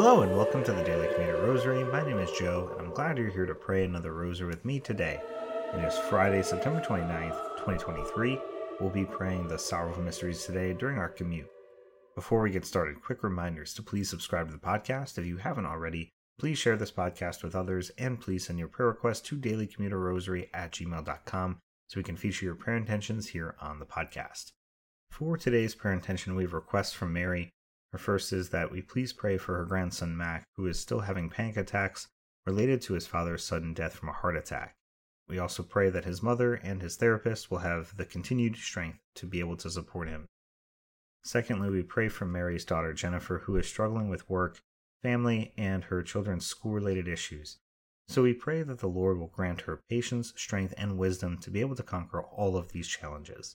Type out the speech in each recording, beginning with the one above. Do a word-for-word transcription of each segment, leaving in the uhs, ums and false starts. Hello and welcome to the Daily Commuter Rosary. My name is Joe, and I'm glad you're here to pray another rosary with me today. It is Friday, September twenty-ninth, twenty twenty-three. We'll be praying the Sorrowful Mysteries today during our commute. Before we get started, quick reminders to please subscribe to the podcast if you haven't already. Please share this podcast with others, and please send your prayer request to daily commuter rosary at gmail dot com so we can feature your prayer intentions here on the podcast. For today's prayer intention, we have requests from Mary. Her first is that we please pray for her grandson Mac, who is still having panic attacks related to his father's sudden death from a heart attack. We also pray that his mother and his therapist will have the continued strength to be able to support him. Secondly, we pray for Mary's daughter Jennifer, who is struggling with work, family, and her children's school-related issues. So we pray that the Lord will grant her patience, strength, and wisdom to be able to conquer all of these challenges.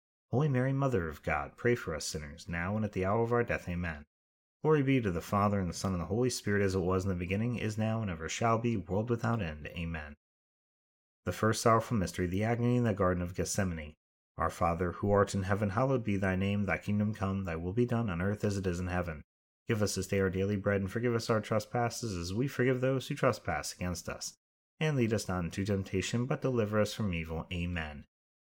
Holy Mary, Mother of God, pray for us sinners, now and at the hour of our death. Amen. Glory be to the Father, and the Son, and the Holy Spirit, as it was in the beginning, is now, and ever shall be, world without end. Amen. The first sorrowful mystery, the agony in the Garden of Gethsemane. Our Father, who art in heaven, hallowed be thy name. Thy kingdom come, thy will be done, on earth as it is in heaven. Give us this day our daily bread, and forgive us our trespasses, as we forgive those who trespass against us. And lead us not into temptation, but deliver us from evil. Amen.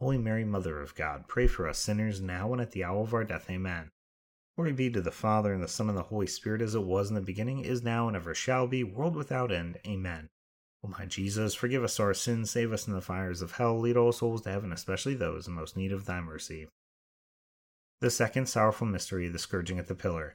Holy Mary, Mother of God, pray for us sinners, now and at the hour of our death. Amen. Glory be to the Father, and the Son, and the Holy Spirit, as it was in the beginning, is now, and ever shall be, world without end. Amen. O my Jesus, forgive us our sins, save us from the fires of hell, lead all souls to heaven, especially those in most need of thy mercy. The second sorrowful mystery, the scourging at the pillar.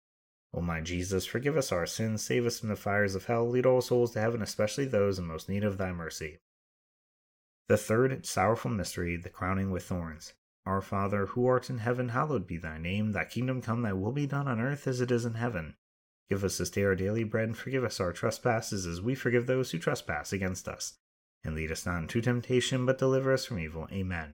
O my Jesus, forgive us our sins, save us from the fires of hell, lead all souls to heaven, especially those in most need of thy mercy. The third sorrowful mystery, the crowning with thorns. Our Father, who art in heaven, hallowed be thy name. Thy kingdom come, thy will be done on earth as it is in heaven. Give us this day our daily bread, and forgive us our trespasses, as we forgive those who trespass against us. And lead us not into temptation, but deliver us from evil. Amen.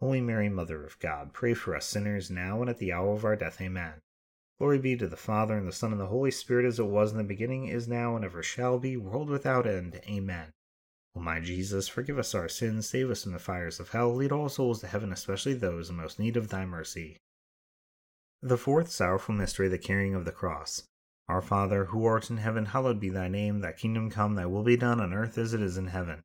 Holy Mary, Mother of God, pray for us sinners, now and at the hour of our death. Amen. Glory be to the Father, and the Son, and the Holy Spirit, as it was in the beginning, is now, and ever shall be, world without end. Amen. O my Jesus, forgive us our sins, save us from the fires of hell, lead all souls to heaven, especially those in most need of thy mercy. The fourth sorrowful mystery, the carrying of the cross. Our Father, who art in heaven, hallowed be thy name. Thy kingdom come, thy will be done on earth as it is in heaven.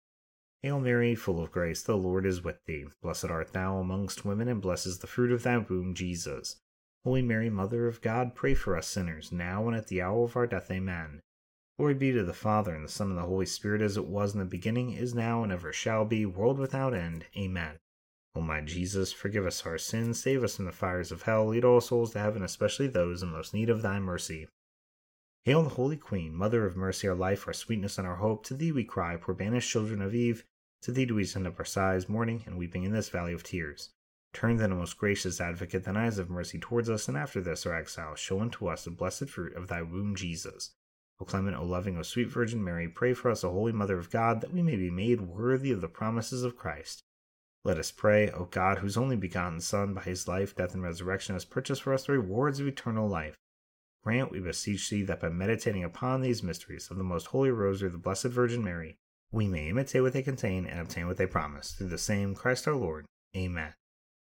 Hail Mary, full of grace, the Lord is with thee. Blessed art thou amongst women, and blessed is the fruit of thy womb, Jesus. Holy Mary, Mother of God, pray for us sinners, now and at the hour of our death. Amen. Glory be to the Father, and the Son, and the Holy Spirit, as it was in the beginning, is now, and ever shall be, world without end. Amen. O my Jesus, forgive us our sins, save us from the fires of hell, lead all souls to heaven, especially those in most need of thy mercy. Hail the Holy Queen, Mother of Mercy, our life, our sweetness, and our hope. To thee we cry, poor banished children of Eve. To thee do we send up our sighs, mourning and weeping in this valley of tears. Turn then, O most gracious Advocate, thine eyes of mercy towards us, and after this our exile, show unto us the blessed fruit of thy womb, Jesus. O clement, O loving, O sweet Virgin Mary, pray for us, O Holy Mother of God, that we may be made worthy of the promises of Christ. Let us pray. O God, whose only begotten Son, by his life, death, and resurrection, has purchased for us the rewards of eternal life, grant, we beseech thee, that by meditating upon these mysteries of the Most Holy Rosary of the Blessed Virgin Mary, we may imitate what they contain and obtain what they promise. Through the same Christ our Lord. Amen.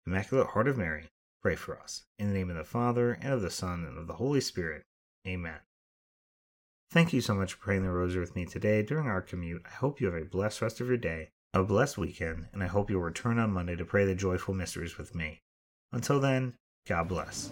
Immaculate Heart of Mary, pray for us. In the name of the Father, and of the Son, and of the Holy Spirit. Amen. Thank you so much for praying the rosary with me today during our commute. I hope you have a blessed rest of your day, a blessed weekend, and I hope you'll return on Monday to pray the joyful mysteries with me. Until then, God bless.